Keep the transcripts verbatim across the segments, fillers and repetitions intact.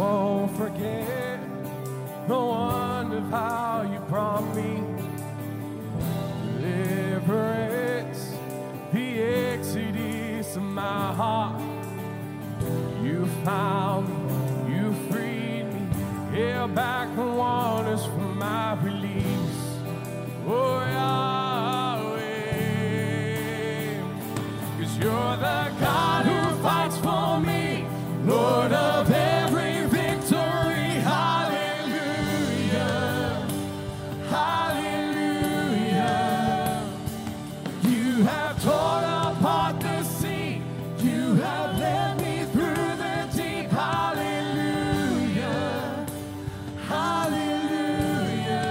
won't forget the wonder of how you brought me. Deliverance, the exodus of my heart. You found me, you freed me, held back the waters for my release. Oh, Yahweh, 'cause you're the God who fights for me, Lord of every victory. Hallelujah, hallelujah. You have torn apart the sea, you have led me through the deep. Hallelujah, hallelujah.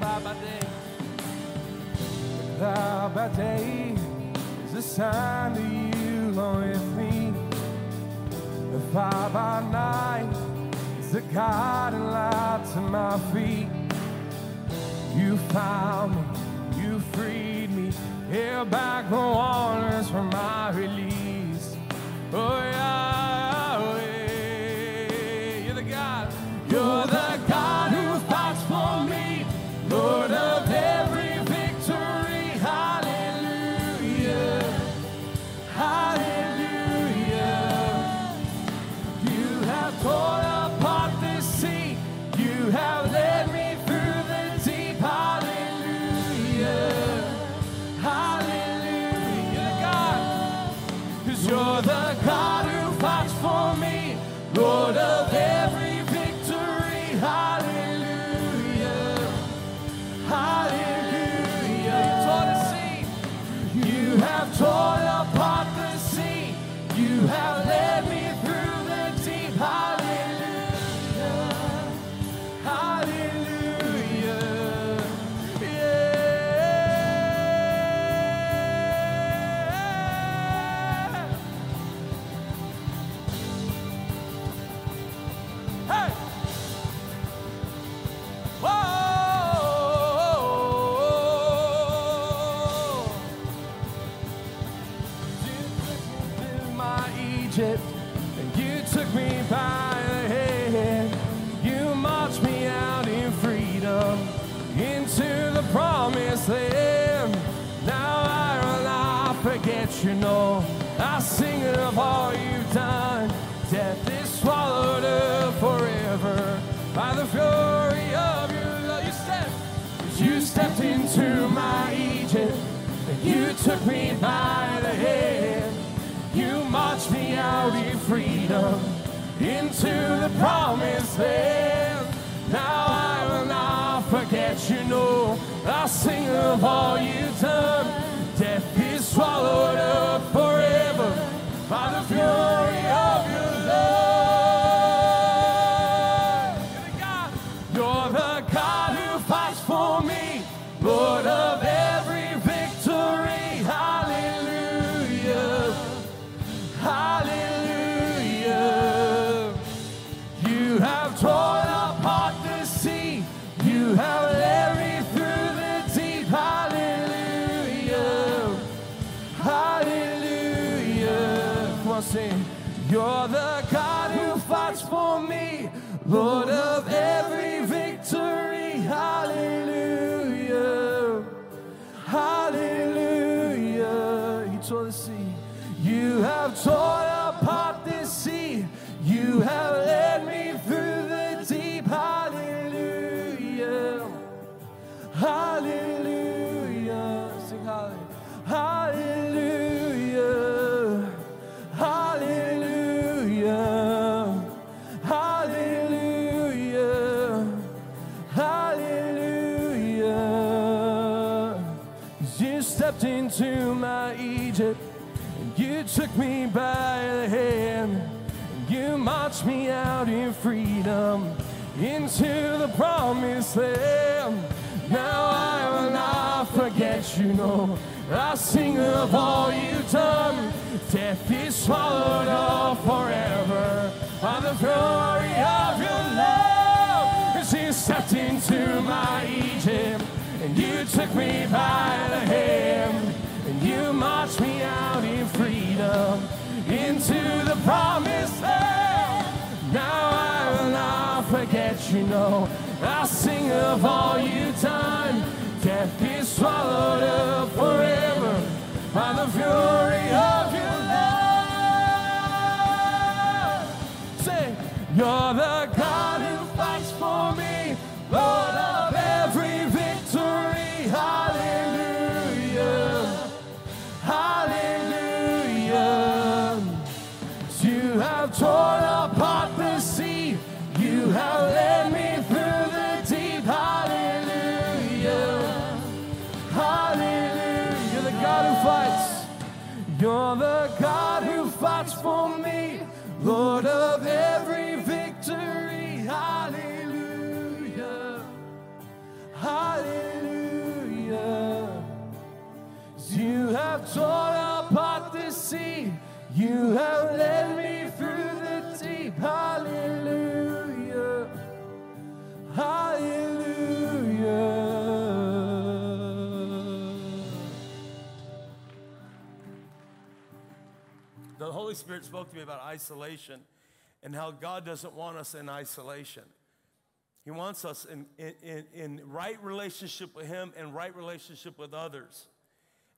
Fire by day, the cloud by day is a sign that you are with me. The fire by night is a guiding light to my feet. You found me, you freed me, held back the waters for my release. Oh, Yahweh, you're the God, you're the God who fights for me, Lord of every victory. Hallelujah, hallelujah. You have torn apart the sea, you have led me through the deep. Hallelujah, hallelujah. You're the God, 'cause you're the God who fights for me, Lord of every victory. Hallelujah, hallelujah. You tore the sea, you have torn apart the sea, you have led me through the deep. Hallelujah, hallelujah. Yeah. Hey. Whoa. You took me to my Egypt, and you took me by the hand. You marched me out in freedom into the promised land. Now I will not forget you, no. I sing of all you've done. Death is swallowed up forever by the fury of your love. You stepped, 'cause you stepped into my Egypt, and you took me by the hand. You marched me out in freedom into the promised land. Now I will not forget you, no. I sing of all you've done. Death is swallowed up forever by the fury of your love. You're the God, you're the God who fights for me, Lord of every victory. Hallelujah, hallelujah. You have torn apart the sea, you have led me through the deep. Hallelujah, hallelujah. Come on, sing. You're the God who fights for me, Lord of every victory. Hallelujah, hallelujah. You tore the sea, you have torn apart the sea, you have led me through the deep. Hallelujah, hallelujah. Sing hallelujah, hallelujah, hallelujah, hallelujah, hallelujah. 'Cause you stepped into my Egypt, and you took me by the hand, and you marched me out in freedom into the promised land. Now I will not forget you, no. I sing of all you've done. Death is swallowed up forever by the glory of your love. 'Cause Moses stepped into my Egypt, and you took me by the hand, and you marched me out in freedom into the promised land. Now I will not forget you, no, I sing of all you've done. Death is swallowed up forever by the fury of your love. Say, you're the God who fights for me, Lord of every victory. Hallelujah, hallelujah. You have torn apart the sea, you have led me through the deep. Hallelujah, hallelujah. You're the God who fights. You're the God who fights for me, Lord of every victory. Hallelujah, hallelujah. You have torn apart the sea, you have led me through the deep. Hallelujah, hallelujah. The Holy Spirit spoke to me about isolation and how God doesn't want us in isolation. He wants us in, in, in, in right relationship with him and right relationship with others.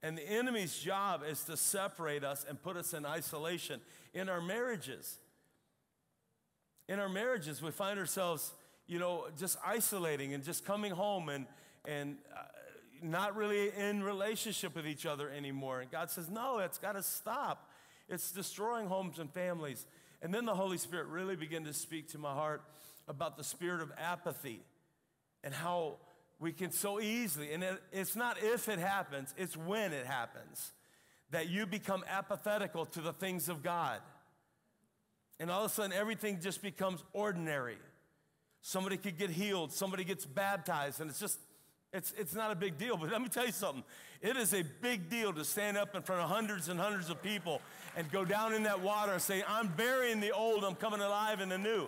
And the enemy's job is to separate us and put us in isolation. In our marriages, in our marriages, we find ourselves, you know, just isolating and just coming home and, and uh, not really in relationship with each other anymore. And God says, no, that's got to stop. It's destroying homes and families. And then the Holy Spirit really began to speak to my heart about the spirit of apathy and how we can so easily, and it, it's not if it happens, it's when it happens, that you become apathetical to the things of God. And all of a sudden, everything just becomes ordinary. Somebody could get healed, somebody gets baptized, and it's just, it's, it's not a big deal. But let me tell you something. It is a big deal to stand up in front of hundreds and hundreds of people and go down in that water and say, I'm burying the old, I'm coming alive in the new.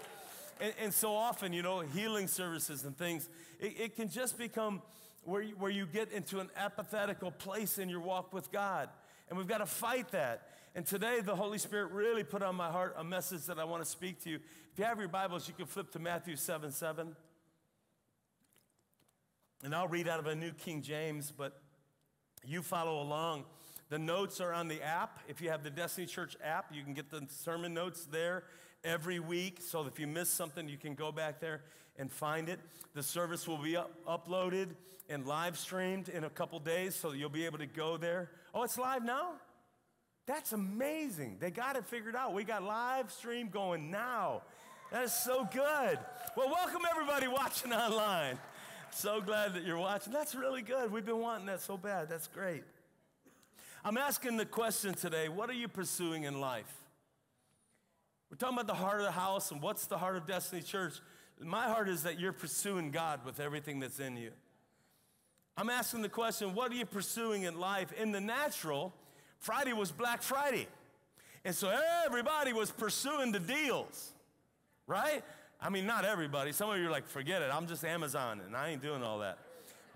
And, and so often, you know, healing services and things, it, it can just become where you, where you get into an apathetical place in your walk with God. And we've got to fight that. And today, the Holy Spirit really put on my heart a message that I want to speak to you. If you have your Bibles, you can flip to Matthew seven seven. And I'll read out of a New King James, but you follow along. The notes are on the app. If you have the Destiny Church app, you can get the sermon notes there every week, so if you miss something, you can go back there and find it. The service will be up, uploaded and live streamed in a couple days, so you'll be able to go there. Oh, it's live now? That's amazing. They got it figured out. We got live stream going now. That is so good. Well, welcome everybody watching online. So glad that you're watching. That's really good. We've been wanting that so bad. That's great. I'm asking the question today, what are you pursuing in life? We're talking about the heart of the house and what's the heart of Destiny Church. My heart is that you're pursuing God with everything that's in you. I'm asking the question, what are you pursuing in life? In the natural, Friday was Black Friday. And so everybody was pursuing the deals, right? I mean, not everybody. Some of you are like, forget it. I'm just Amazon and I ain't doing all that.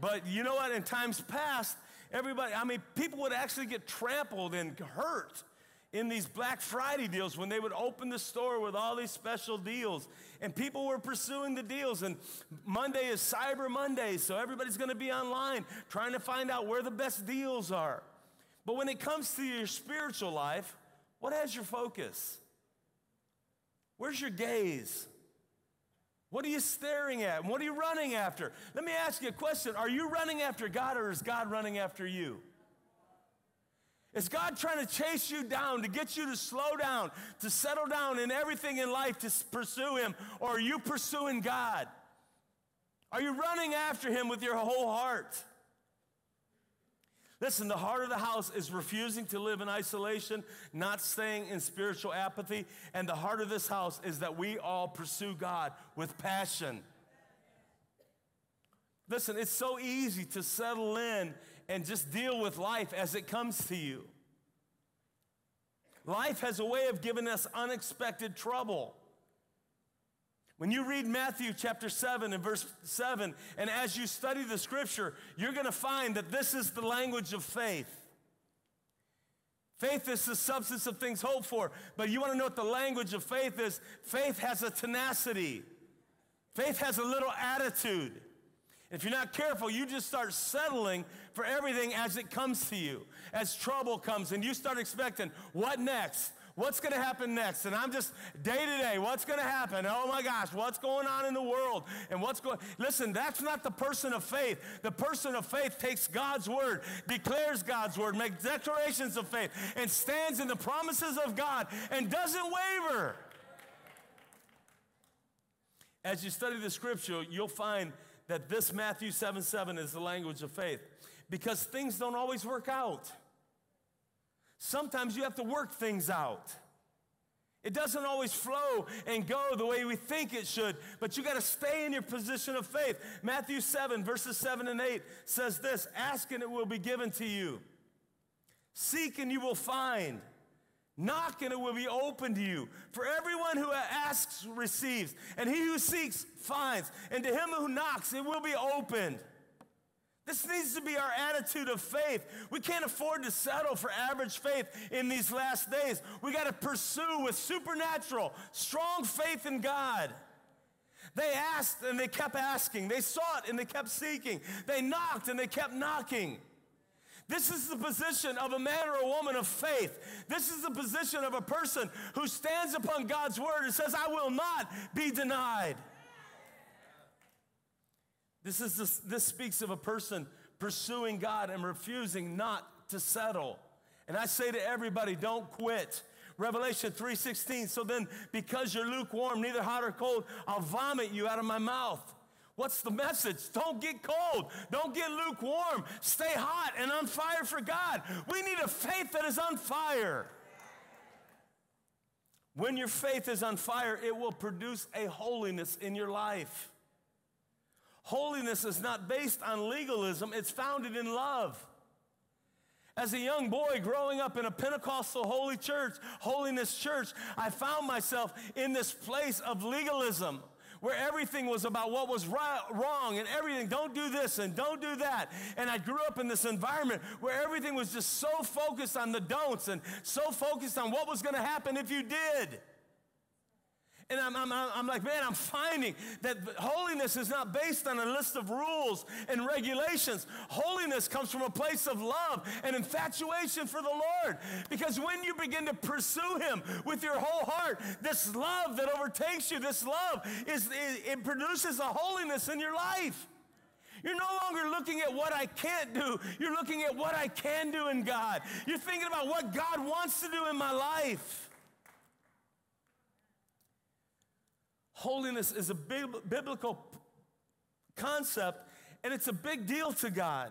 But you know what? In times past, everybody, I mean, people would actually get trampled and hurt in these Black Friday deals when they would open the store with all these special deals. And people were pursuing the deals. And Monday is Cyber Monday, so everybody's going to be online trying to find out where the best deals are. But when it comes to your spiritual life, what has your focus? Where's your gaze? What are you staring at? What are you running after? Let me ask you a question. Are you running after God, or is God running after you? Is God trying to chase you down, to get you to slow down, to settle down in everything in life to pursue him? Or are you pursuing God? Are you running after him with your whole heart? Listen, the heart of the house is refusing to live in isolation, not staying in spiritual apathy. And the heart of this house is that we all pursue God with passion. Listen, it's so easy to settle in and just deal with life as it comes to you. Life has a way of giving us unexpected trouble. When you read Matthew chapter seven and verse seven, and as you study the scripture, you're going to find that this is the language of faith. Faith is the substance of things hoped for. But you want to know what the language of faith is? Faith has a tenacity. Faith has a little attitude. If you're not careful, you just start settling for everything as it comes to you, as trouble comes, and you start expecting, what next? What's going to happen next? And I'm just day to day, what's going to happen? Oh my gosh, what's going on in the world? And what's going Listen, that's not the person of faith. The person of faith takes God's word, declares God's word, makes declarations of faith, and stands in the promises of God and doesn't waver. As you study the scripture, you'll find that this Matthew seven seven is the language of faith, because things don't always work out. Sometimes you have to work things out. It doesn't always flow and go the way we think it should, but you got to stay in your position of faith. Matthew seven, verses seven and eight says this: ask and it will be given to you. Seek and you will find. Knock and it will be open to you. For everyone who asks receives, and he who seeks finds, and to him who knocks it will be opened. This needs to be our attitude of faith. We can't afford to settle for average faith in these last days. We got to pursue with supernatural, strong faith in God. They asked and they kept asking. They sought and they kept seeking. They knocked and they kept knocking. This is the position of a man or a woman of faith. This is the position of a person who stands upon God's word and says, I will not be denied. This is this, this speaks of a person pursuing God and refusing not to settle. And I say to everybody, don't quit. Revelation three sixteen, so then because you're lukewarm, neither hot or cold, I'll vomit you out of my mouth. What's the message? Don't get cold. Don't get lukewarm. Stay hot and on fire for God. We need a faith that is on fire. When your faith is on fire, it will produce a holiness in your life. Holiness is not based on legalism. It's founded in love. As a young boy growing up in a Pentecostal holy church, holiness church, I found myself in this place of legalism where everything was about what was right, wrong, and everything, don't do this and don't do that. And I grew up in this environment where everything was just so focused on the don'ts and so focused on what was going to happen if you did. And I'm, I'm, I'm like, man, I'm finding that holiness is not based on a list of rules and regulations. Holiness comes from a place of love and infatuation for the Lord. Because when you begin to pursue him with your whole heart, this love that overtakes you, this love, is it, it produces a holiness in your life. You're no longer looking at what I can't do. You're looking at what I can do in God. You're thinking about what God wants to do in my life. Holiness is a biblical concept, and it's a big deal to God.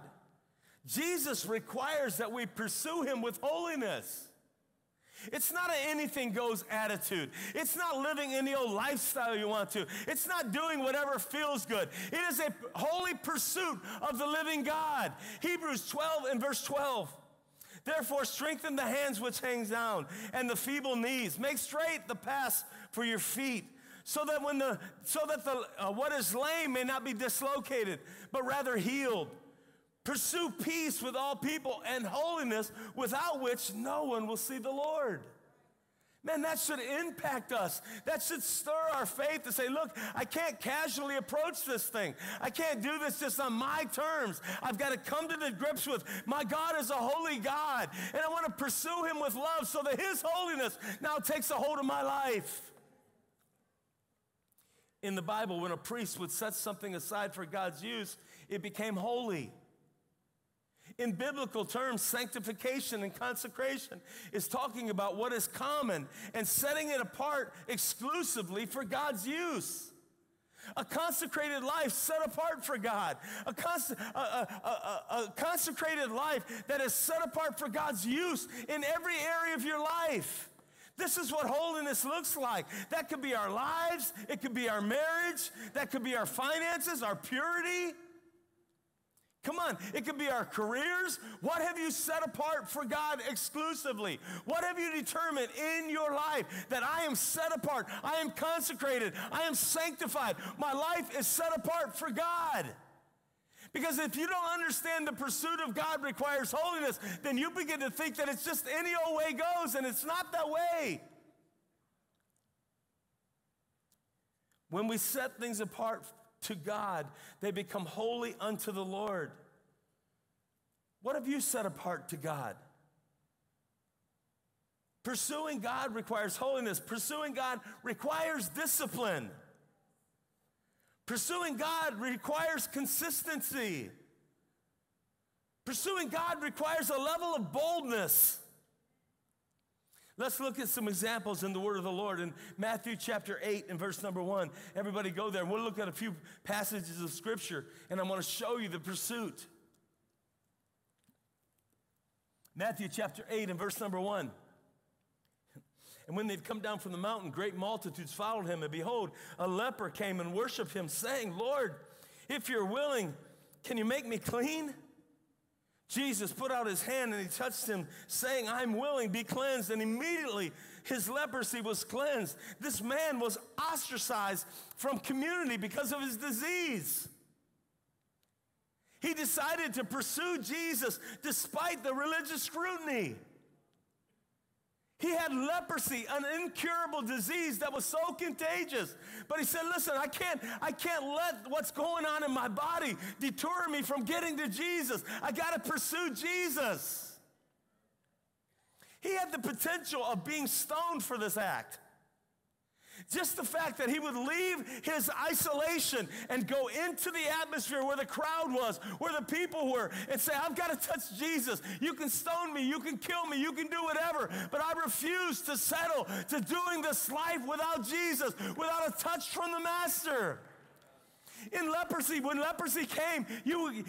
Jesus requires that we pursue him with holiness. It's not an anything goes attitude. It's not living any old lifestyle you want to. It's not doing whatever feels good. It is a holy pursuit of the living God. Hebrews twelve and verse twelve. Therefore, strengthen the hands which hangs down and the feeble knees. Make straight the paths for your feet. So that when the so that the uh, what is lame may not be dislocated, but rather healed. Pursue peace with all people and holiness, without which no one will see the Lord. Man, that should impact us. That should stir our faith to say, look, I can't casually approach this thing. I can't do this just on my terms. I've got to come to the grips with, my God is a holy God, and I want to pursue him with love so that his holiness now takes a hold of my life. In the Bible, when a priest would set something aside for God's use, it became holy. In biblical terms, sanctification and consecration is talking about what is common and setting it apart exclusively for God's use. A consecrated life set apart for God. A, cons- a, a, a, a consecrated life that is set apart for God's use in every area of your life. This is what holiness looks like. That could be our lives. It could be our marriage. That could be our finances, our purity. Come on, it could be our careers. What have you set apart for God exclusively? What have you determined in your life that I am set apart, I am consecrated, I am sanctified. My life is set apart for God. Because if you don't understand the pursuit of God requires holiness, then you begin to think that it's just any old way goes, and it's not that way. When we set things apart to God, they become holy unto the Lord. What have you set apart to God? Pursuing God requires holiness. Pursuing God requires discipline. Pursuing God requires consistency. Pursuing God requires a level of boldness. Let's look at some examples in the word of the Lord in Matthew chapter eight and verse number one. Everybody go there. We'll look at a few passages of scripture, and I'm going to show you the pursuit. Matthew chapter eight and verse number one. And when they'd come down from the mountain, great multitudes followed him. And behold, a leper came and worshiped him, saying, Lord, if you're willing, can you make me clean? Jesus put out his hand and he touched him, saying, I'm willing, be cleansed. And immediately his leprosy was cleansed. This man was ostracized from community because of his disease. He decided to pursue Jesus despite the religious scrutiny. He had leprosy, an incurable disease that was so contagious. But he said, listen, I can't, I can't let what's going on in my body deter me from getting to Jesus. I got to pursue Jesus. He had the potential of being stoned for this act. Just the fact that he would leave his isolation and go into the atmosphere where the crowd was, where the people were, and say, I've got to touch Jesus. You can stone me, you can kill me, you can do whatever, but I refuse to settle to doing this life without Jesus, without a touch from the Master. In leprosy, when leprosy came, you,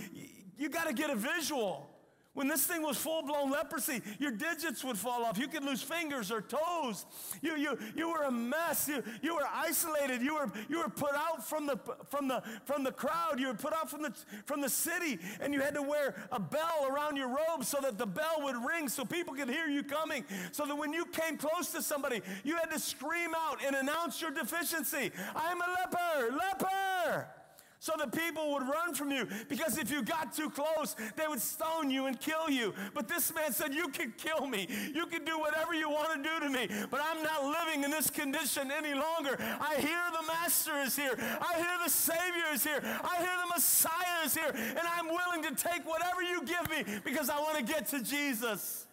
you got to get a visual. When this thing was full-blown leprosy, your digits would fall off. You could lose fingers or toes. You, you, you were a mess. You, you were isolated. You were, you were put out from the, from, the, from the crowd. You were put out from the, from the city, and you had to wear a bell around your robe so that the bell would ring so people could hear you coming, so that when you came close to somebody, you had to scream out and announce your deficiency. I'm a leper, leper! So the people would run from you, because if you got too close, they would stone you and kill you. But this man said, you can kill me. You can do whatever you want to do to me, but I'm not living in this condition any longer. I hear the Master is here. I hear the Savior is here. I hear the Messiah is here, and I'm willing to take whatever you give me because I want to get to Jesus.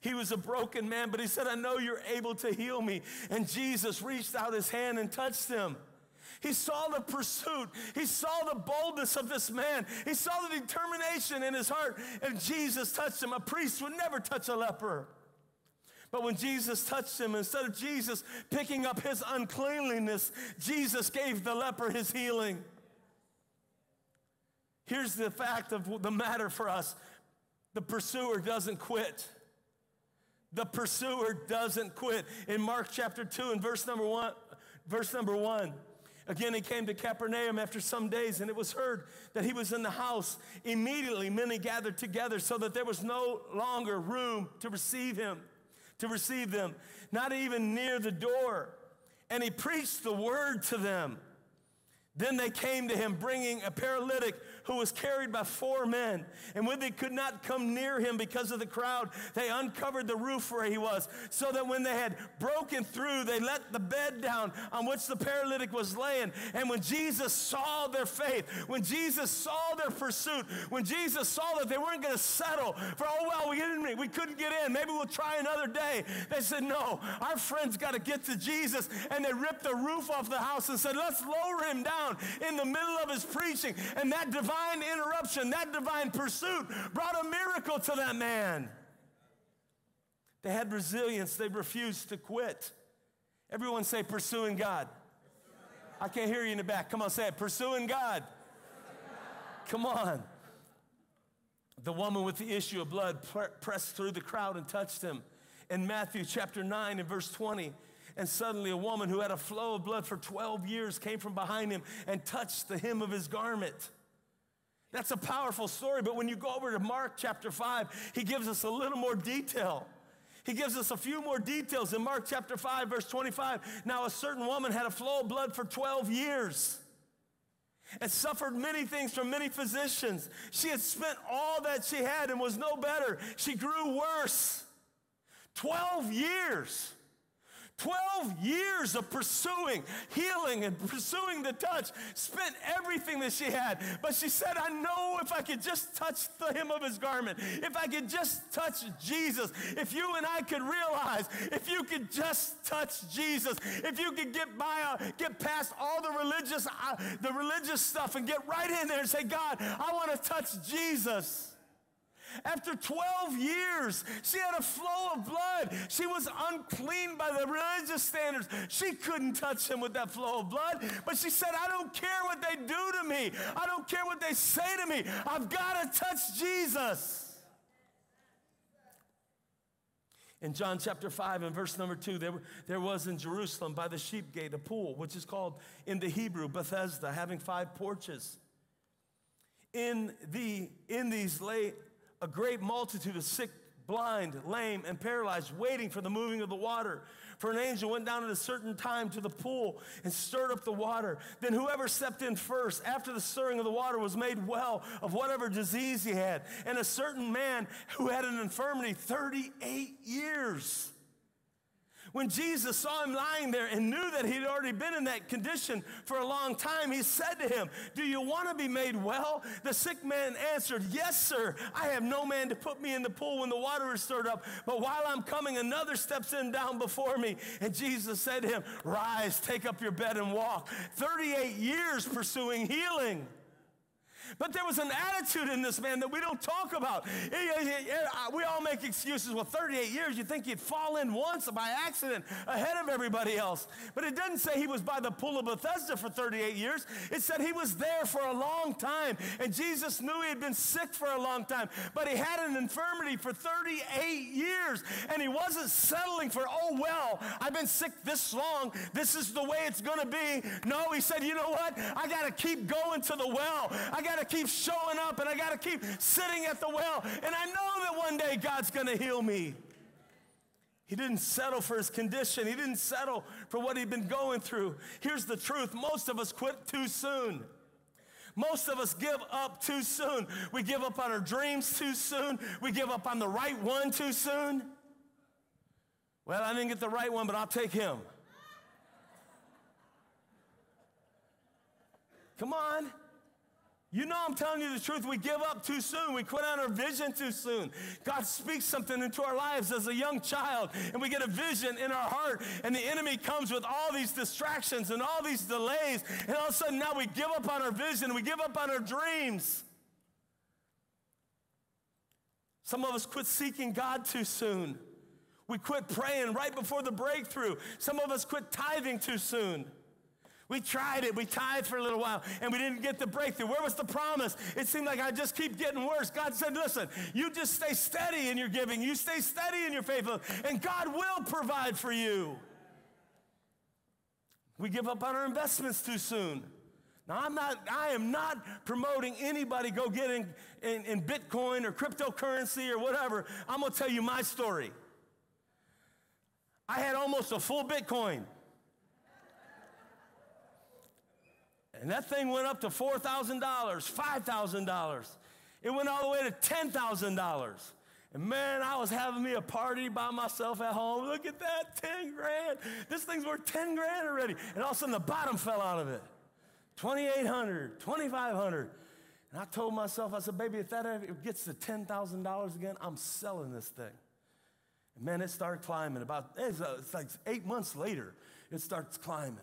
He was a broken man, but he said, I know you're able to heal me. And Jesus reached out his hand and touched him. He saw the pursuit. He saw the boldness of this man. He saw the determination in his heart, and Jesus touched him. A priest would never touch a leper. But when Jesus touched him, instead of Jesus picking up his uncleanliness, Jesus gave the leper his healing. Here's the fact of the matter for us. The pursuer doesn't quit. The pursuer doesn't quit. In Mark chapter two and verse number one, verse number one, again, he came to Capernaum after some days, and it was heard that he was in the house. Immediately, many gathered together so that there was no longer room to receive him, to receive them, not even near the door. And he preached the word to them. Then they came to him, bringing a paralytic who was carried by four men. And when they could not come near him because of the crowd, they uncovered the roof where he was, so that when they had broken through, they let the bed down on which the paralytic was laying. And when Jesus saw their faith, when Jesus saw their pursuit, when Jesus saw that they weren't going to settle for, oh, well, we didn't, we couldn't get in, maybe we'll try another day. They said, no, our friend's got to get to Jesus. And they ripped the roof off the house and said, let's lower him down in the middle of his preaching. And that divine interruption, that divine pursuit brought a miracle to that man. They had resilience. They refused to quit. Everyone say, pursuing God. Pursuing God. I can't hear you in the back. Come on, say it. Pursuing God. Pursuing God. Come on. The woman with the issue of blood pressed through the crowd and touched him. In Matthew chapter nine and verse twenty, and suddenly a woman who had a flow of blood for twelve years came from behind him and touched the hem of his garment. That's a powerful story, but when you go over to Mark chapter five, he gives us a little more detail. He gives us a few more details in Mark chapter five, verse twenty-five. Now a certain woman had a flow of blood for twelve years and suffered many things from many physicians. She had spent all that she had and was no better. She grew worse. twelve years. twelve years of pursuing healing and pursuing the touch, spent everything that she had. But she said, I know if I could just touch the hem of his garment, if I could just touch Jesus, if you and I could realize, if you could just touch Jesus, if you could get by, uh, get past all the religious, uh, the religious stuff and get right in there and say, God, I want to touch Jesus. After twelve years, she had a flow of blood. She was unclean by the religious standards. She couldn't touch him with that flow of blood. But she said, I don't care what they do to me. I don't care what they say to me. I've got to touch Jesus. In John chapter five and verse number two, there, there was in Jerusalem by the sheep gate a pool, which is called in the Hebrew Bethesda, having five porches. In, the, in these late... A great multitude of sick, blind, lame, and paralyzed, waiting for the moving of the water. For an angel went down at a certain time to the pool and stirred up the water. Then whoever stepped in first, after the stirring of the water, was made well of whatever disease he had. And a certain man who had an infirmity thirty-eight years. When Jesus saw him lying there and knew that he'd already been in that condition for a long time, he said to him, do you want to be made well? The sick man answered, yes, sir. I have no man to put me in the pool when the water is stirred up. But while I'm coming, another steps in down before me. And Jesus said to him, rise, take up your bed and walk. thirty-eight years pursuing healing. But there was an attitude in this man that we don't talk about. We all make excuses. Well, thirty-eight years, you think he'd fall in once by accident ahead of everybody else. But it doesn't say he was by the pool of Bethesda for thirty-eight years. It said he was there for a long time. And Jesus knew he had been sick for a long time. But he had an infirmity for thirty-eight years. And he wasn't settling for, oh, well, I've been sick this long. This is the way it's going to be. No, he said, you know what? I got to keep going to the well. I got to keep showing up, and I got to keep sitting at the well, and I know that one day God's going to heal me. He didn't settle for his condition. He didn't settle for what he'd been going through. Here's the truth. Most of us quit too soon. Most of us give up too soon. We give up on our dreams too soon. We give up on the right one too soon. Well, I didn't get the right one, but I'll take him. Come on. You know I'm telling you the truth. We give up too soon. We quit on our vision too soon. God speaks something into our lives as a young child, and we get a vision in our heart, and the enemy comes with all these distractions and all these delays, and all of a sudden now we give up on our vision. We give up on our dreams. Some of us quit seeking God too soon. We quit praying right before the breakthrough. Some of us quit tithing too soon. We tried it. We tithed for a little while, and we didn't get the breakthrough. Where was the promise? It seemed like I just keep getting worse. God said, listen, you just stay steady in your giving. You stay steady in your faithfulness, and God will provide for you. We give up on our investments too soon. Now, I'm not, I am not promoting anybody go get in, in, in Bitcoin or cryptocurrency or whatever. I'm going to tell you my story. I had almost a full Bitcoin. And that thing went up to four thousand dollars, five thousand dollars. It went all the way to ten thousand dollars. And man, I was having me a party by myself at home. Look at that, ten grand. This thing's worth ten grand already. And all of a sudden, the bottom fell out of it. twenty-eight hundred, twenty-five hundred. And I told myself, I said, baby, if that ever gets to ten thousand dollars again, I'm selling this thing. And man, it started climbing. About It's like eight months later, it starts climbing.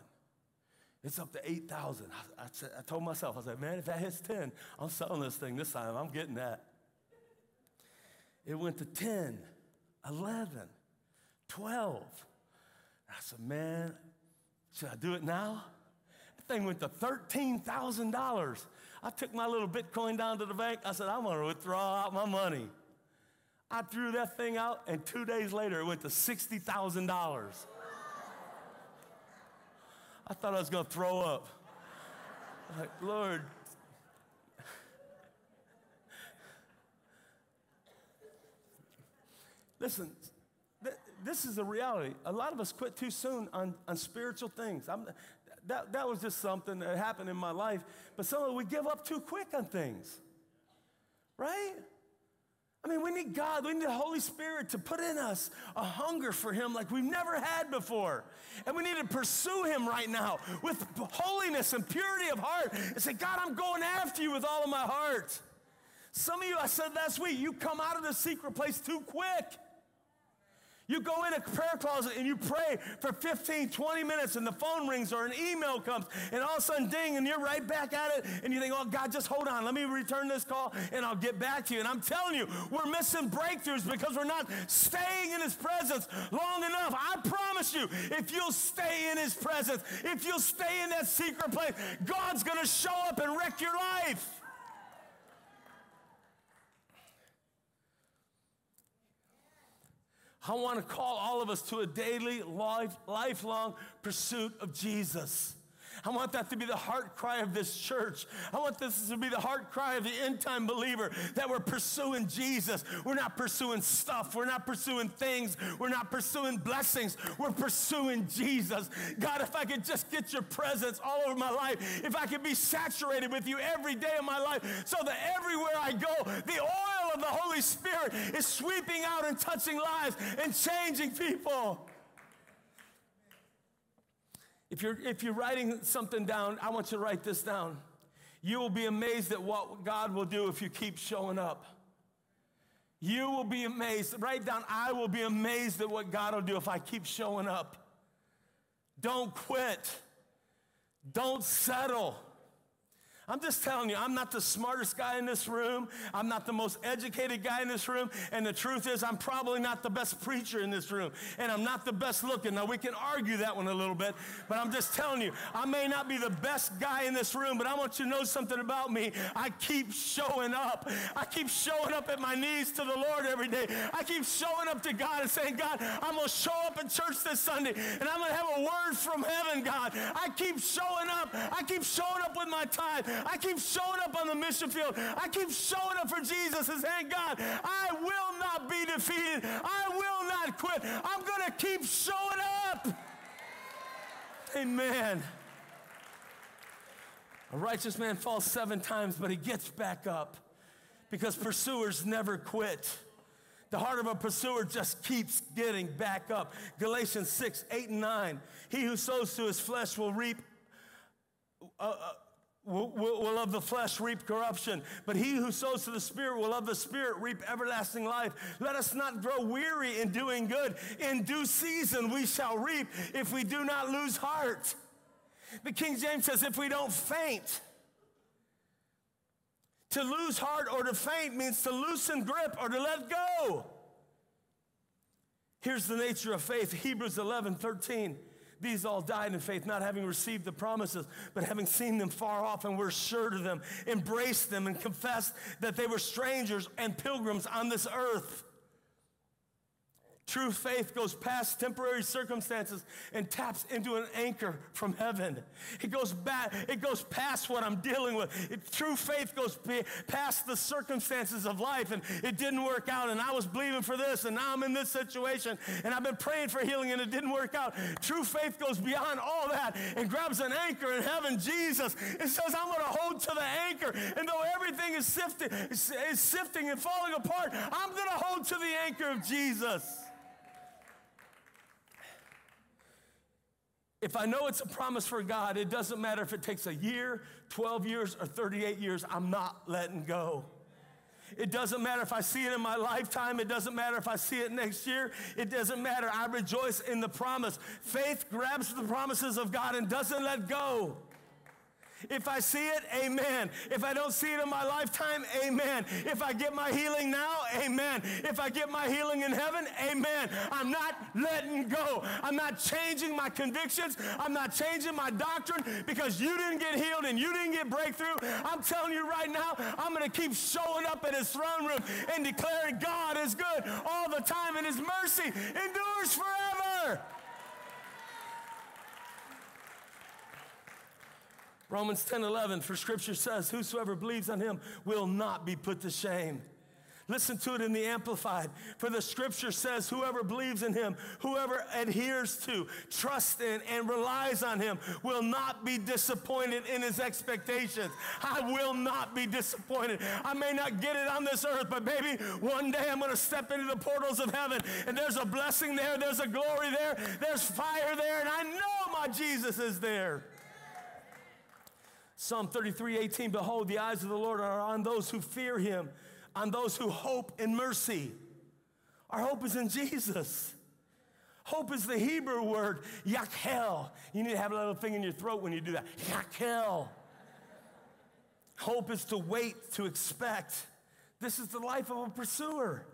It's up to eight thousand. I, I, I told myself, I said, man, if that hits ten, I'm selling this thing this time. I'm getting that. It went to ten, eleven, twelve. I said, man, should I do it now? That thing went to thirteen thousand dollars. I took my little Bitcoin down to the bank. I said, I'm going to withdraw out my money. I threw that thing out, and two days later, it went to sixty thousand dollars. I thought I was going to throw up. Like, Lord, Listen, th- this is a reality. A lot of us quit too soon on, on spiritual things. I'm, that, that was just something that happened in my life. But some of us, we give up too quick on things, right? I mean, we need God, we need the Holy Spirit to put in us a hunger for him like we've never had before. And we need to pursue him right now with holiness and purity of heart and say, God, I'm going after you with all of my heart. Some of you, I said last week, you come out of the secret place too quick. You go in a prayer closet and you pray for fifteen, twenty minutes and the phone rings or an email comes and all of a sudden ding and you're right back at it and you think, oh God, just hold on. Let me return this call and I'll get back to you. And I'm telling you, we're missing breakthroughs because we're not staying in his presence long enough. I promise you, if you'll stay in his presence, if you'll stay in that secret place, God's going to show up and wreck your life. I want to call all of us to a daily, life, lifelong pursuit of Jesus. I want that to be the heart cry of this church. I want this to be the heart cry of the end-time believer, that we're pursuing Jesus. We're not pursuing stuff. We're not pursuing things. We're not pursuing blessings. We're pursuing Jesus. God, if I could just get your presence all over my life, if I could be saturated with you every day of my life so that everywhere I go, the oil of the Holy Spirit is sweeping out and touching lives and changing people. If you're, if you're writing something down, I want you to write this down. You will be amazed at what God will do if you keep showing up. You will be amazed. Write down, I will be amazed at what God will do if I keep showing up. Don't quit. Don't settle. I'm just telling you, I'm not the smartest guy in this room. I'm not the most educated guy in this room. And the truth is, I'm probably not the best preacher in this room. And I'm not the best looking. Now, we can argue that one a little bit. But I'm just telling you, I may not be the best guy in this room, but I want you to know something about me. I keep showing up. I keep showing up at my knees to the Lord every day. I keep showing up to God and saying, God, I'm going to show up at church this Sunday. And I'm going to have a word from heaven, God. I keep showing up. I keep showing up with my tithe. I keep showing up on the mission field. I keep showing up for Jesus and saying, God, I will not be defeated. I will not quit. I'm going to keep showing up. Amen. A righteous man falls seven times, but he gets back up because pursuers never quit. The heart of a pursuer just keeps getting back up. Galatians six, eight, and nine. He who sows to his flesh will reap... Uh, uh, will of the flesh reap corruption, but he who sows to the Spirit will of the Spirit reap everlasting life. Let us not grow weary in doing good. In due season we shall reap if we do not lose heart. The King James says, if we don't faint. To lose heart or to faint means to loosen grip or to let go. Here's the nature of faith. Hebrews eleven, thirteen. These all died in faith, not having received the promises, but having seen them far off and were sure to them, embraced them, and confessed that they were strangers and pilgrims on this earth. True faith goes past temporary circumstances and taps into an anchor from heaven. It goes back. It goes past what I'm dealing with. It, true faith goes past the circumstances of life, and it didn't work out, and I was believing for this, and now I'm in this situation, and I've been praying for healing, and it didn't work out. True faith goes beyond all that and grabs an anchor in heaven, Jesus. It says, I'm going to hold to the anchor, and though everything is sifting, is, is sifting and falling apart, I'm going to hold to the anchor of Jesus. If I know it's a promise for God, it doesn't matter if it takes a year, twelve years, or thirty-eight years, I'm not letting go. It doesn't matter if I see it in my lifetime. It doesn't matter if I see it next year. It doesn't matter. I rejoice in the promise. Faith grabs the promises of God and doesn't let go. If I see it, amen. If I don't see it in my lifetime, amen. If I get my healing now, amen. If I get my healing in heaven, amen. I'm not letting go. I'm not changing my convictions. I'm not changing my doctrine because you didn't get healed and you didn't get breakthrough. I'm telling you right now, I'm going to keep showing up at his throne room and declaring God is good all the time and his mercy endures forever. Romans ten, eleven, for Scripture says, whosoever believes on him will not be put to shame. Listen to it in the Amplified. For the scripture says, whoever believes in him, whoever adheres to, trusts in, and relies on him will not be disappointed in his expectations. I will not be disappointed. I may not get it on this earth, but baby, one day I'm going to step into the portals of heaven, and there's a blessing there, there's a glory there, there's fire there, and I know my Jesus is there. Psalm thirty-three eighteen, behold, the eyes of the Lord are on those who fear him, on those who hope in mercy. Our hope is in Jesus. Hope is the Hebrew word, yakhel. You need to have a little thing in your throat when you do that, yakhel. Hope is to wait, to expect. This is the life of a pursuer.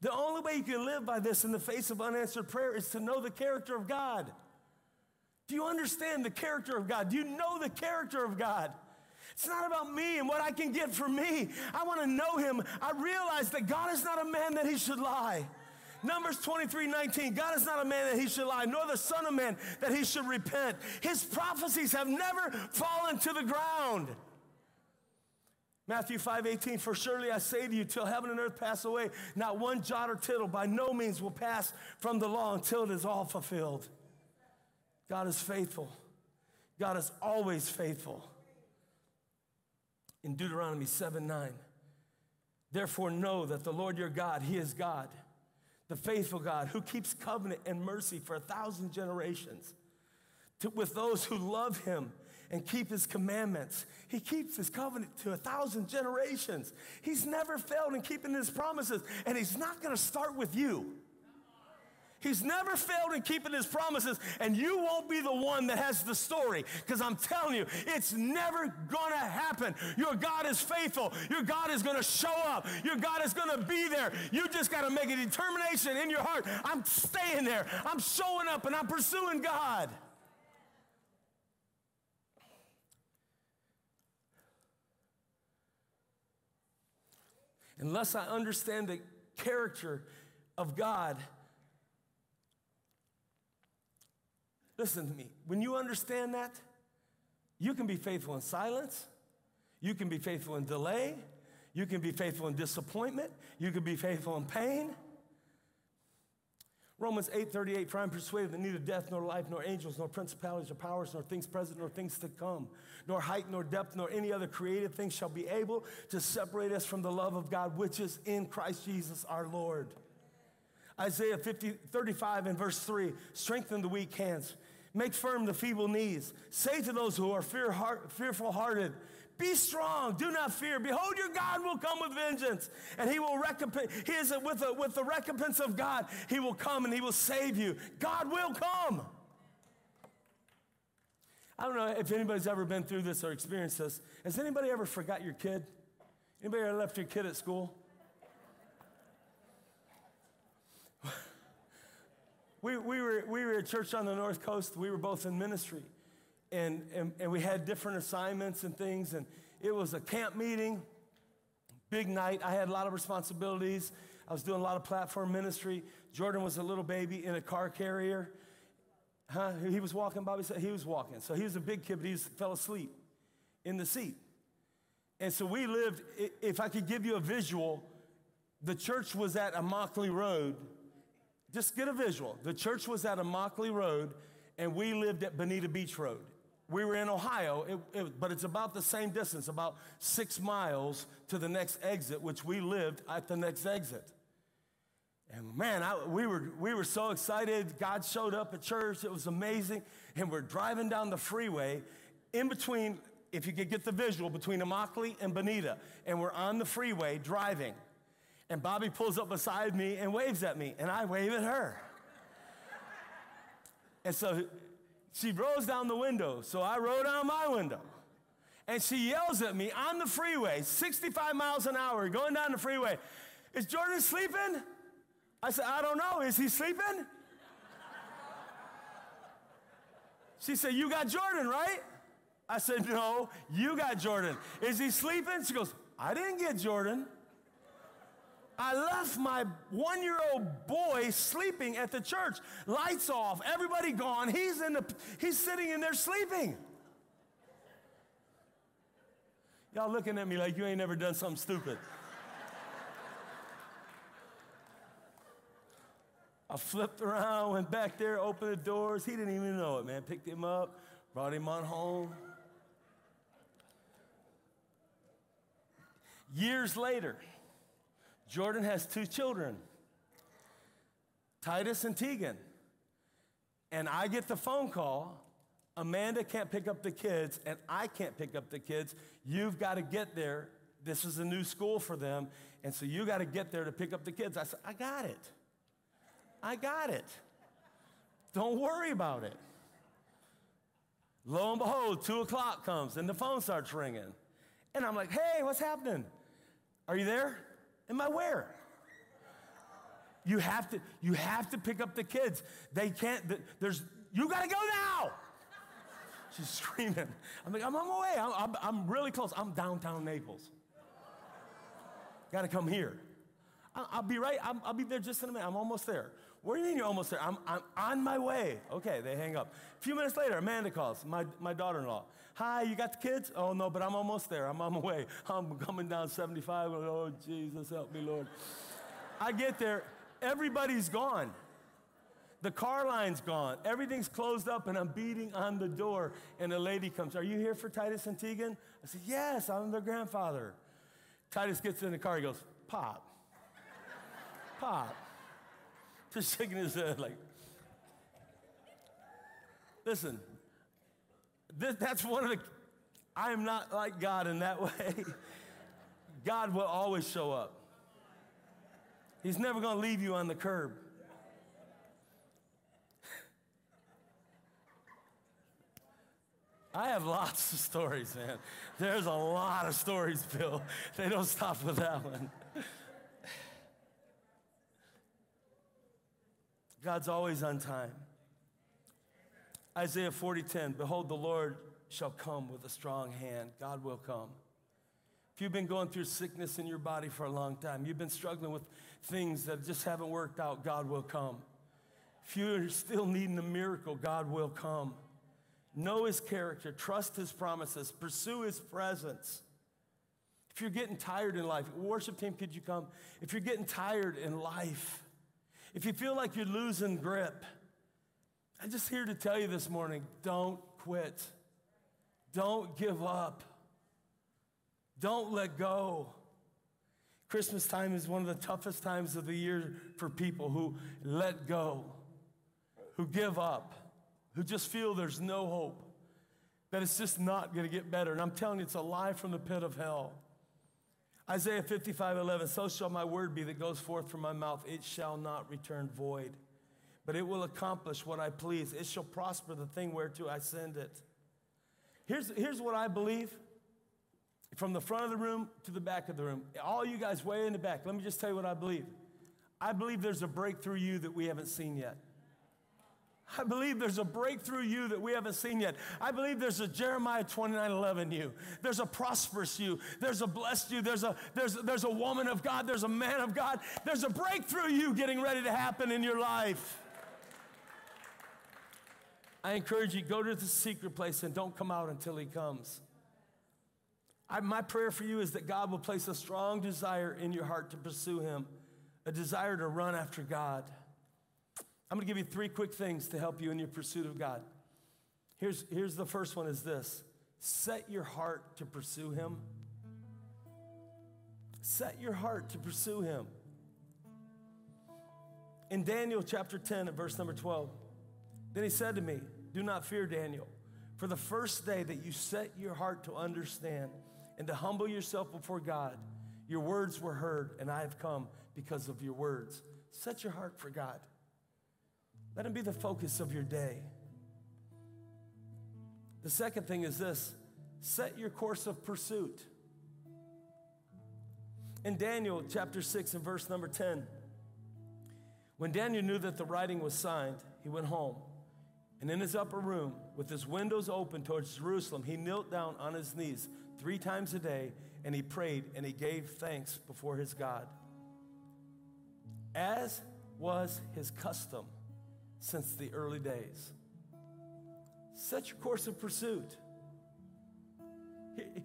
The only way you can live by this in the face of unanswered prayer is to know the character of God. Do you understand the character of God? Do you know the character of God? It's not about me and what I can get from me. I want to know him. I realize that God is not a man that he should lie. Numbers twenty-three nineteen, God is not a man that he should lie, nor the son of man that he should repent. His prophecies have never fallen to the ground. Matthew five eighteen, for surely I say to you, till heaven and earth pass away, not one jot or tittle by no means will pass from the law until it is all fulfilled. God is faithful. God is always faithful. In Deuteronomy seven nine, therefore know that the Lord your God, he is God, the faithful God, who keeps covenant and mercy for a thousand generations to, with those who love him and keep his commandments. He keeps his covenant to a thousand generations. He's never failed in keeping his promises, and he's not going to start with you. He's never failed in keeping his promises, and you won't be the one that has the story, because I'm telling you, it's never going to happen. Your God is faithful. Your God is going to show up. Your God is going to be there. You just got to make a determination in your heart. I'm staying there. I'm showing up, and I'm pursuing God. Unless I understand the character of God, listen to me. When you understand that, you can be faithful in silence. You can be faithful in delay. You can be faithful in disappointment. You can be faithful in pain. Romans eight thirty-eight, for I am persuaded that neither death, nor life, nor angels, nor principalities, nor powers, nor things present, nor things to come, nor height, nor depth, nor any other created thing shall be able to separate us from the love of God, which is in Christ Jesus our Lord. Isaiah thirty-five and verse three, strengthen the weak hands. Make firm the feeble knees. Say to those who are fear heart, fearful hearted, be strong, do not fear. Behold, your God will come with vengeance, and he will recompense. He is with, a, with the recompense of God. He will come, and he will save you. God will come. I don't know if anybody's ever been through this or experienced this. Has anybody ever forgot your kid? Anybody ever left your kid at school? We, we, were, we were at church on the North Coast. We were both in ministry, and, and, and we had different assignments and things, and it was a camp meeting, big night. I had a lot of responsibilities. I was doing a lot of platform ministry. Jordan was a little baby in a car carrier. Huh? He was walking, Bobby said he was walking. So he was a big kid, but he fell asleep in the seat. And so we lived, if I could give you a visual, the church was at Immokalee Road. Just get a visual. The church was at Immokalee Road, and we lived at Bonita Beach Road. We were in Ohio, it, it, but it's about the same distance, about six miles to the next exit, which we lived at the next exit. And man, I, we were we were so excited. God showed up at church. It was amazing. And we're driving down the freeway in between, if you could get the visual, between Immokalee and Bonita. And we're on the freeway driving. And Bobby pulls up beside me and waves at me, and I wave at her. And so she rolls down the window, so I roll down my window. And she yells at me on the freeway, sixty-five miles an hour, going down the freeway, is Jordan sleeping? I said, I don't know. Is he sleeping? She said, you got Jordan, right? I said, no, you got Jordan. Is he sleeping? She goes, I didn't get Jordan. I left my one-year-old boy sleeping at the church. Lights off, everybody gone. He's in the, he's sitting in there sleeping. Y'all looking at me like you ain't never done something stupid. I flipped around, went back there, opened the doors. He didn't even know it, man. Picked him up, brought him on home. Years later, Jordan has two children, Titus and Tegan. And I get the phone call, Amanda can't pick up the kids, and I can't pick up the kids. You've got to get there. This is a new school for them, and so you got to get there to pick up the kids. I said, I got it. I got it. Don't worry about it. Lo and behold, two o'clock comes, and the phone starts ringing. And I'm like, hey, what's happening? Are you there? Am I where? You have to, you have to pick up the kids. They can't, there's, you got to go now. She's screaming. I'm like, I'm on my way. I'm, I'm, I'm really close. I'm downtown Naples. Got to come here. I'll, I'll be right. I'm, I'll be there just in a minute. I'm almost there. What do you mean you're almost there? I'm, I'm on my way. Okay, they hang up. A few minutes later, Amanda calls, my, my daughter-in-law. Hi, you got the kids? Oh, no, but I'm almost there. I'm on my way. I'm coming down seventy-five. Oh, Jesus, help me, Lord. I get there. Everybody's gone. The car line's gone. Everything's closed up, and I'm beating on the door, and a lady comes. Are you here for Titus and Tegan? I said, yes, I'm their grandfather. Titus gets in the car. He goes, Pop. Pop. Just shaking his head like, listen, this, that's one of the, I am not like God in that way. God will always show up. He's never going to leave you on the curb. I have lots of stories, man. There's a lot of stories, Bill. They don't stop with that one. God's always on time. Isaiah forty ten, behold, the Lord shall come with a strong hand. God will come. If you've been going through sickness in your body for a long time, you've been struggling with things that just haven't worked out, God will come. If you're still needing a miracle, God will come. Know his character, trust his promises, pursue his presence. If you're getting tired in life, worship team, could you come? If you're getting tired in life, if you feel like you're losing grip, I'm just here to tell you this morning, don't quit. Don't give up. Don't let go. Christmas time is one of the toughest times of the year for people who let go, who give up, who just feel there's no hope, that it's just not going to get better. And I'm telling you, it's a lie from the pit of hell. Isaiah fifty-five eleven, so shall my word be that goes forth from my mouth. It shall not return void, but it will accomplish what I please. It shall prosper the thing whereto I send it. Here's, here's what I believe. From the front of the room to the back of the room, all you guys way in the back, let me just tell you what I believe. I believe there's a breakthrough you that we haven't seen yet. I believe there's a breakthrough you that we haven't seen yet. I believe there's a Jeremiah twenty-nine eleven you. There's a prosperous you. There's a blessed you. There's a, there's, there's a woman of God. There's a man of God. There's a breakthrough you getting ready to happen in your life. I encourage you, go to the secret place and don't come out until he comes. I, my prayer for you is that God will place a strong desire in your heart to pursue him, a desire to run after God. I'm going to give you three quick things to help you in your pursuit of God. Here's, here's the first one is this. Set your heart to pursue him. Set your heart to pursue him. In Daniel chapter ten and verse number twelve, then he said to me, do not fear, Daniel, for the first day that you set your heart to understand and to humble yourself before God, your words were heard, and I have come because of your words. Set your heart for God. Let him be the focus of your day. The second thing is this, set your course of pursuit. In Daniel chapter six and verse number ten, when Daniel knew that the writing was signed, he went home, and in his upper room, with his windows open towards Jerusalem, he knelt down on his knees three times a day, and he prayed, and he gave thanks before his God, as was his custom since the early days. Set your course of pursuit.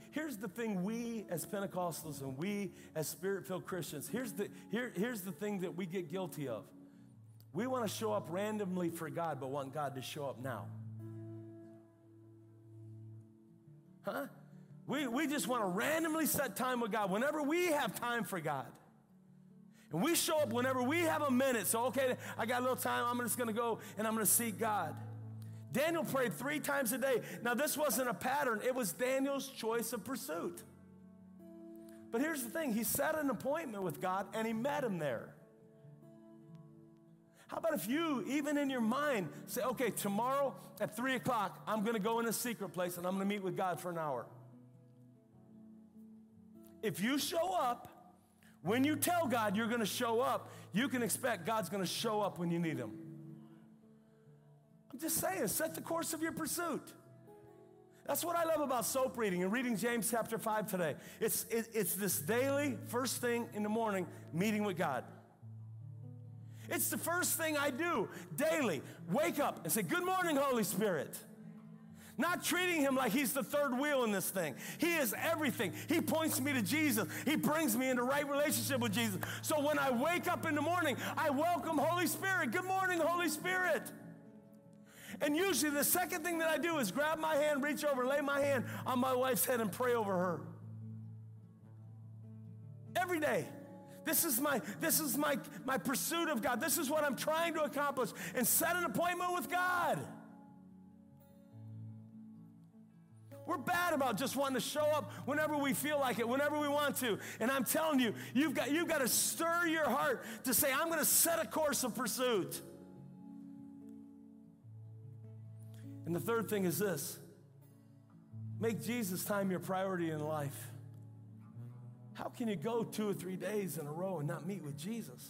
Here's the thing we as Pentecostals and we as Spirit-filled Christians, here's the, here, here's the thing that we get guilty of. We want to show up randomly for God, but want God to show up now. Huh? We, we just want to randomly set time with God whenever we have time for God. And we show up whenever we have a minute. So, okay, I got a little time. I'm just going to go and I'm going to seek God. Daniel prayed three times a day. Now, this wasn't a pattern. It was Daniel's choice of pursuit. But here's the thing. He set an appointment with God, and he met him there. How about if you, even in your mind, say, okay, tomorrow at three o'clock, I'm going to go in a secret place, and I'm going to meet with God for an hour. If you show up, when you tell God you're going to show up, you can expect God's going to show up when you need him. I'm just saying, set the course of your pursuit. That's what I love about SOAP reading and reading James chapter five today. It's, it, it's this daily, first thing in the morning, meeting with God. It's the first thing I do daily. Wake up and say, good morning, Holy Spirit. Not treating him like he's the third wheel in this thing. He is everything. He points me to Jesus. He brings me into right relationship with Jesus. So when I wake up in the morning, I welcome Holy Spirit. Good morning, Holy Spirit. And usually the second thing that I do is grab my hand, reach over, lay my hand on my wife's head and pray over her. Every day. This is my, this is my, my pursuit of God. This is what I'm trying to accomplish, and set an appointment with God. We're bad about just wanting to show up whenever we feel like it, whenever we want to. And I'm telling you, you've got, you've got to stir your heart to say, I'm going to set a course of pursuit. And the third thing is this. Make Jesus time your priority in life. How can you go two or three days in a row and not meet with Jesus?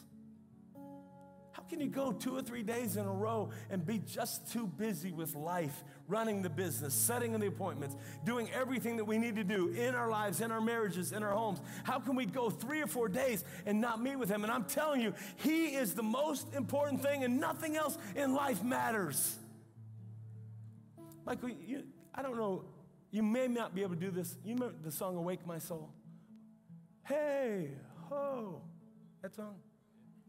How can you go two or three days in a row and be just too busy with life, running the business, setting the appointments, doing everything that we need to do in our lives, in our marriages, in our homes? How can we go three or four days and not meet with him? And I'm telling you, he is the most important thing, and nothing else in life matters. Michael, you, I don't know, you may not be able to do this. You remember the song, Awake My Soul? Hey, ho, that song?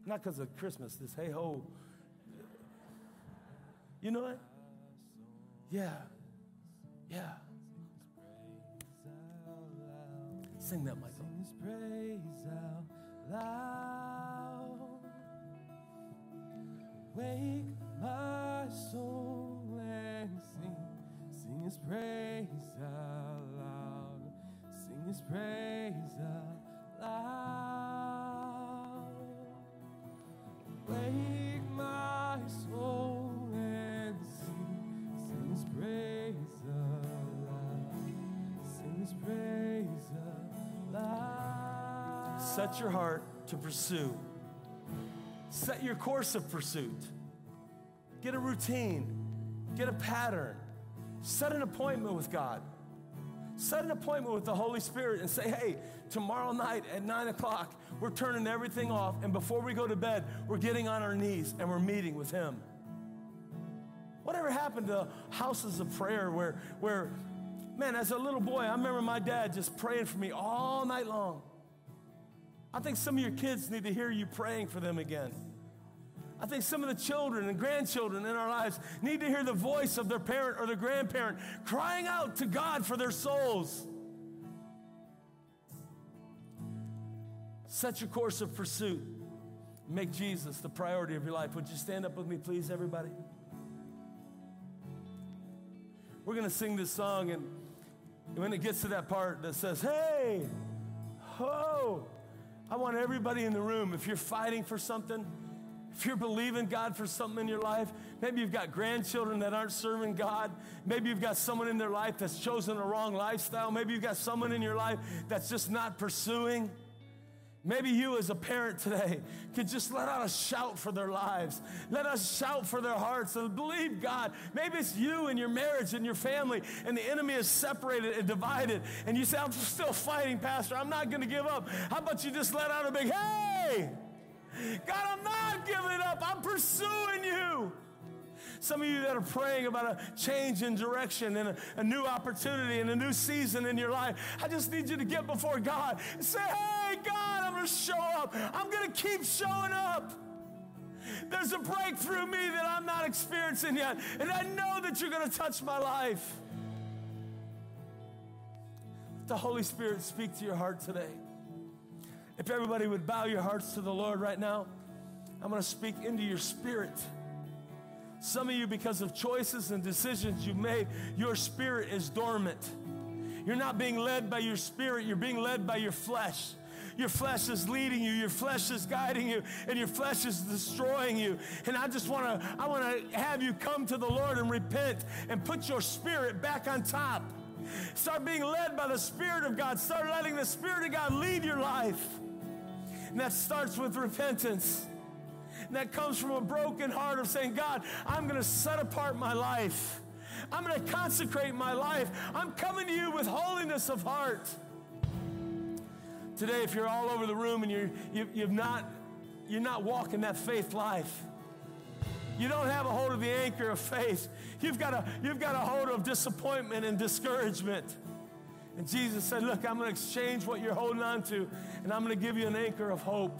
Not because of Christmas, this hey, ho. You know what? Yeah, yeah. Sing that, Michael. Sing his praise out loud. Wake my soul and sing. Sing his praise out loud. Sing his praise out loud. Wake my soul and sing, sing his praise aloud, sing his praise aloud. Set your heart to pursue. Set your course of pursuit. Get a routine. Get a pattern. Set an appointment with God. Set an appointment with the Holy Spirit and say, hey, tomorrow night at nine o'clock, we're turning everything off, and before we go to bed, we're getting on our knees and we're meeting with him. Whatever happened to houses of prayer where, where, man, as a little boy, I remember my dad just praying for me all night long. I think some of your kids need to hear you praying for them again. I think some of the children and grandchildren in our lives need to hear the voice of their parent or their grandparent crying out to God for their souls. Set your course of pursuit. Make Jesus the priority of your life. Would you stand up with me, please, everybody? We're going to sing this song, and when it gets to that part that says, hey, ho, I want everybody in the room, if you're fighting for something, if you're believing God for something in your life, maybe you've got grandchildren that aren't serving God. Maybe you've got someone in their life that's chosen the wrong lifestyle. Maybe you've got someone in your life that's just not pursuing. Maybe you as a parent today could just let out a shout for their lives. Let us shout for their hearts and believe God. Maybe it's you and your marriage and your family, and the enemy is separated and divided. And you say, I'm still fighting, Pastor. I'm not going to give up. How about you just let out a big, hey! God, I'm not giving up. I'm pursuing you. Some of you that are praying about a change in direction and a, a new opportunity and a new season in your life, I just need you to get before God and say, hey, God, I'm going to show up. I'm going to keep showing up. There's a breakthrough in me that I'm not experiencing yet. And I know that you're going to touch my life. Let the Holy Spirit speak to your heart today. If everybody would bow your hearts to the Lord right now, I'm going to speak into your spirit. Some of you, because of choices and decisions you've made, your spirit is dormant. You're not being led by your spirit. You're being led by your flesh. Your flesh is leading you. Your flesh is guiding you. And your flesh is destroying you. And I just want to I want to have you come to the Lord and repent and put your spirit back on top. Start being led by the Spirit of God. Start letting the Spirit of God lead your life. And that starts with repentance. And that comes from a broken heart of saying, God, I'm going to set apart my life. I'm going to consecrate my life. I'm coming to you with holiness of heart. Today, if you're all over the room and you're, you, you've not, you're not walking that faith life, you don't have a hold of the anchor of faith. You've got a, you've got a hold of disappointment and discouragement. And Jesus said, look, I'm going to exchange what you're holding on to, and I'm going to give you an anchor of hope.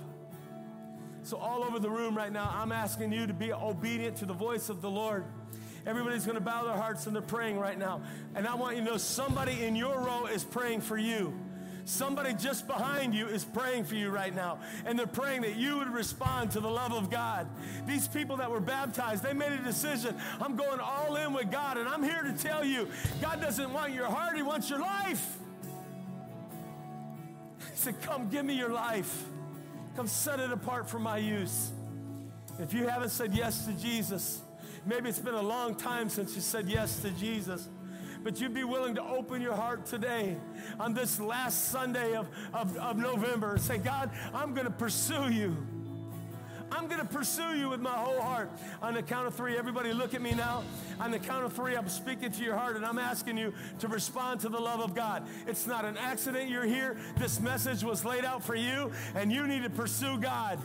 So all over the room right now, I'm asking you to be obedient to the voice of the Lord. Everybody's going to bow their hearts, and they're praying right now. And I want you to know somebody in your row is praying for you. Somebody just behind you is praying for you right now. And they're praying that you would respond to the love of God. These people that were baptized, they made a decision. I'm going all in with God. And I'm here to tell you, God doesn't want your heart. He wants your life. He said, come give me your life. Come set it apart for my use. If you haven't said yes to Jesus, maybe it's been a long time since you said yes to Jesus, but you'd be willing to open your heart today on this last Sunday of, of, of November and say, God, I'm going to pursue you. I'm going to pursue you with my whole heart. On the count of three, everybody look at me now. On the count of three, I'm speaking to your heart, and I'm asking you to respond to the love of God. It's not an accident you're here. This message was laid out for you, and you need to pursue God.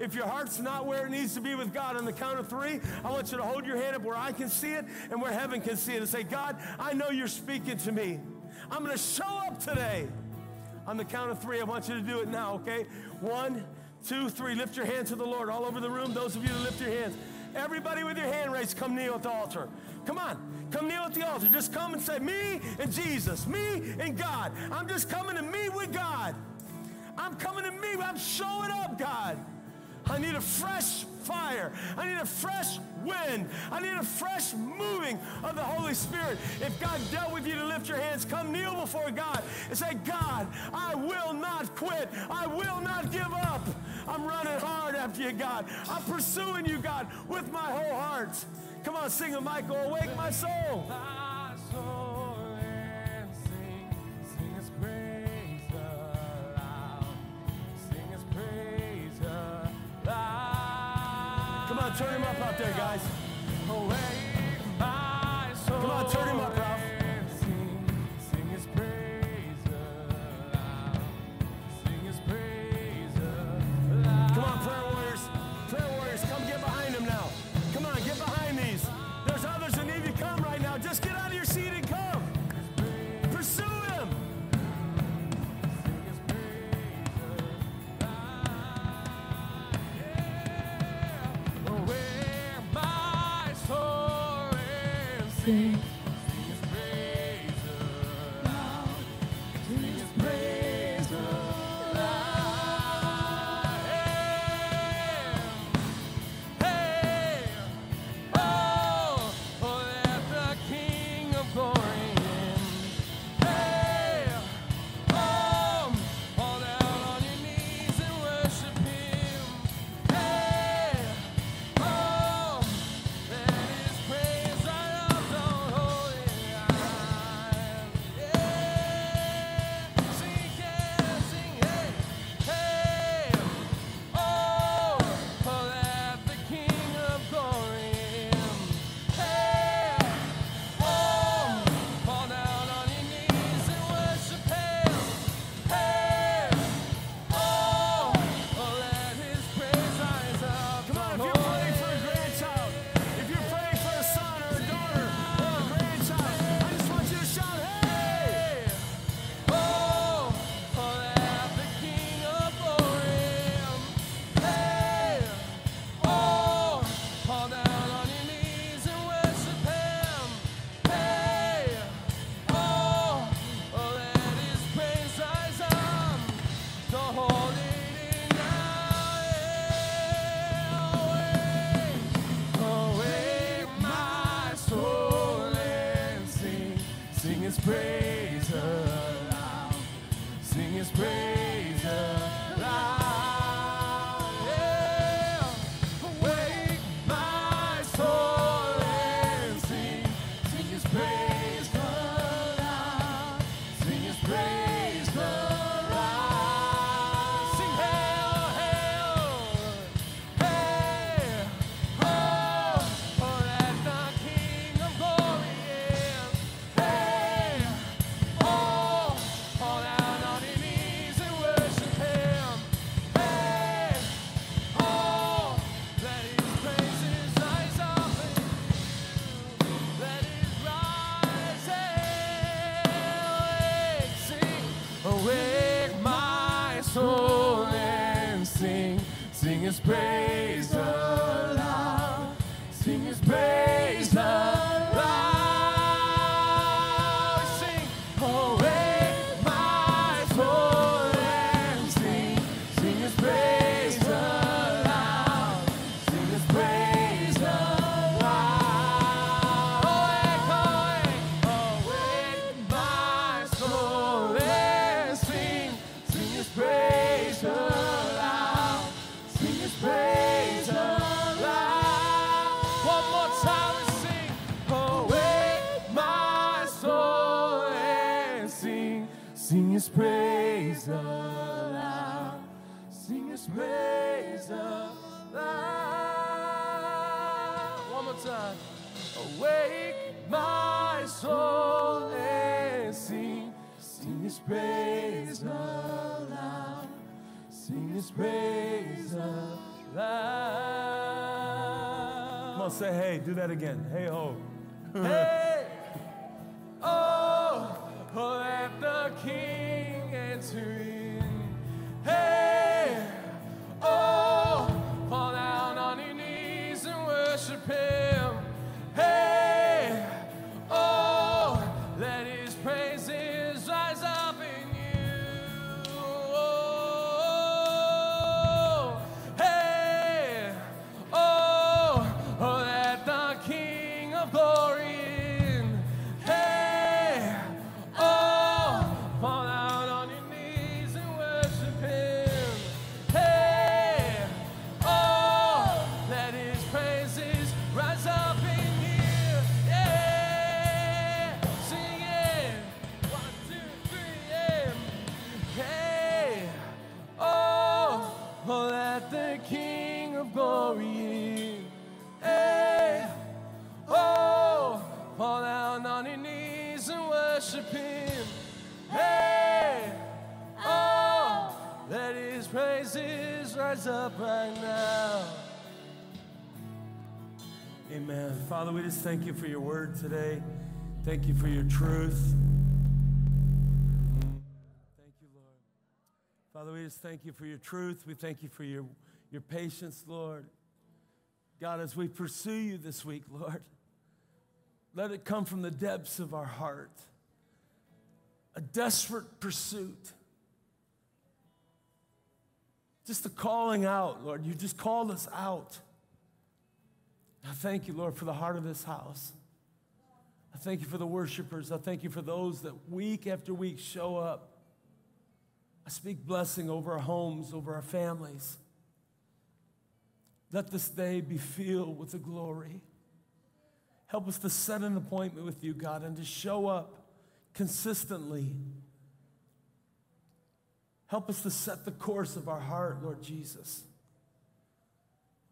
If your heart's not where it needs to be with God, on the count of three, I want you to hold your hand up where I can see it and where heaven can see it and say, God, I know you're speaking to me. I'm going to show up today. On the count of three, I want you to do it now, okay? One, two, three. Lift your hand to the Lord all over the room. Those of you who lift your hands. Everybody with your hand raised, come kneel at the altar. Come on. Come kneel at the altar. Just come and say, me and Jesus, me and God. I'm just coming to meet with God. I'm coming to meet. I'm showing up, God. I need a fresh fire. I need a fresh wind. I need a fresh moving of the Holy Spirit. If God dealt with you to lift your hands, come kneel before God and say, God, I will not quit. I will not give up. I'm running hard after you, God. I'm pursuing you, God, with my whole heart. Come on, sing it, Michael. Awake my soul. My soul and sing, sing his praise aloud. Sing his praise aloud. Come on, turn him up out there, guys. Come on, turn him up, Ralph. Sing his praise aloud. Sing his praise aloud. Come on, prayer warriors. Prayer warriors, come get behind him now. Come on, get behind these. There's others that need to come right now. Just get out of your seat and come. Pursue him. Sing his praise aloud. Sing his praise aloud. Hey, hey, oh, oh, let the King of glory in. Hey, oh, fall down on your knees and worship him. Hey, oh, let his praise. Oh, His praise aloud. Yeah. Wake my soul and sing, sing His praise aloud, sing His praise aloud. Sing hail, hail, hey, oh, for as the King of glory is, hey, oh, fall down on your knees and worship Him, hey, oh, let His praises rise up in you, let it rise, hey, sing, awake my soul and sing, sing His praise aloud, sing His praise aloud, sing, awake my soul and sing, sing His praise aloud, sing His praise aloud, awake, awake, awake my soul and sing, sing His praise aloud, sing His praise aloud. One more time and sing. Awake my soul and sing. Sing His praise aloud. Sing His praise aloud. One more time. Awake my soul and sing. Sing His praise aloud. Sing His praise aloud. Come on, say hey. Do that again. Hey ho. Hey, oh, let the King enter in. Hey, oh, fall down on your knees and worship Him. Hey, oh, let His praises rise up in you. Oh, hey, oh, let the King of glory in. Hey, oh, fall down on your knees and worship Him. Hey, oh, let His praises rise up in you. Yeah, sing it. One, two, three, yeah. Hey, oh, let the King of glory in. Hey, oh, fall down on your knees and worship Him. Hey, oh, let His praises rise up right now. Amen. Father, we just thank You for Your word today. Thank You for Your truth. Thank You, Lord. Father, we just thank You for Your truth. We thank You for your, your patience, Lord. God, as we pursue You this week, Lord, let it come from the depths of our heart. A desperate pursuit. Just a calling out, Lord. You just called us out. I thank You, Lord, for the heart of this house. I thank You for the worshipers. I thank You for those that week after week show up. I speak blessing over our homes, over our families. Let this day be filled with the glory. Help us to set an appointment with You, God, and to show up consistently. Help us to set the course of our heart, Lord Jesus.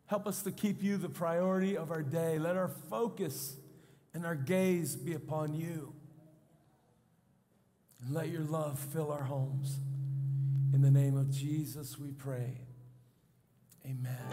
Help us to keep You the priority of our day. Let our focus and our gaze be upon You. And let Your love fill our homes. In the name of Jesus, we pray. Amen.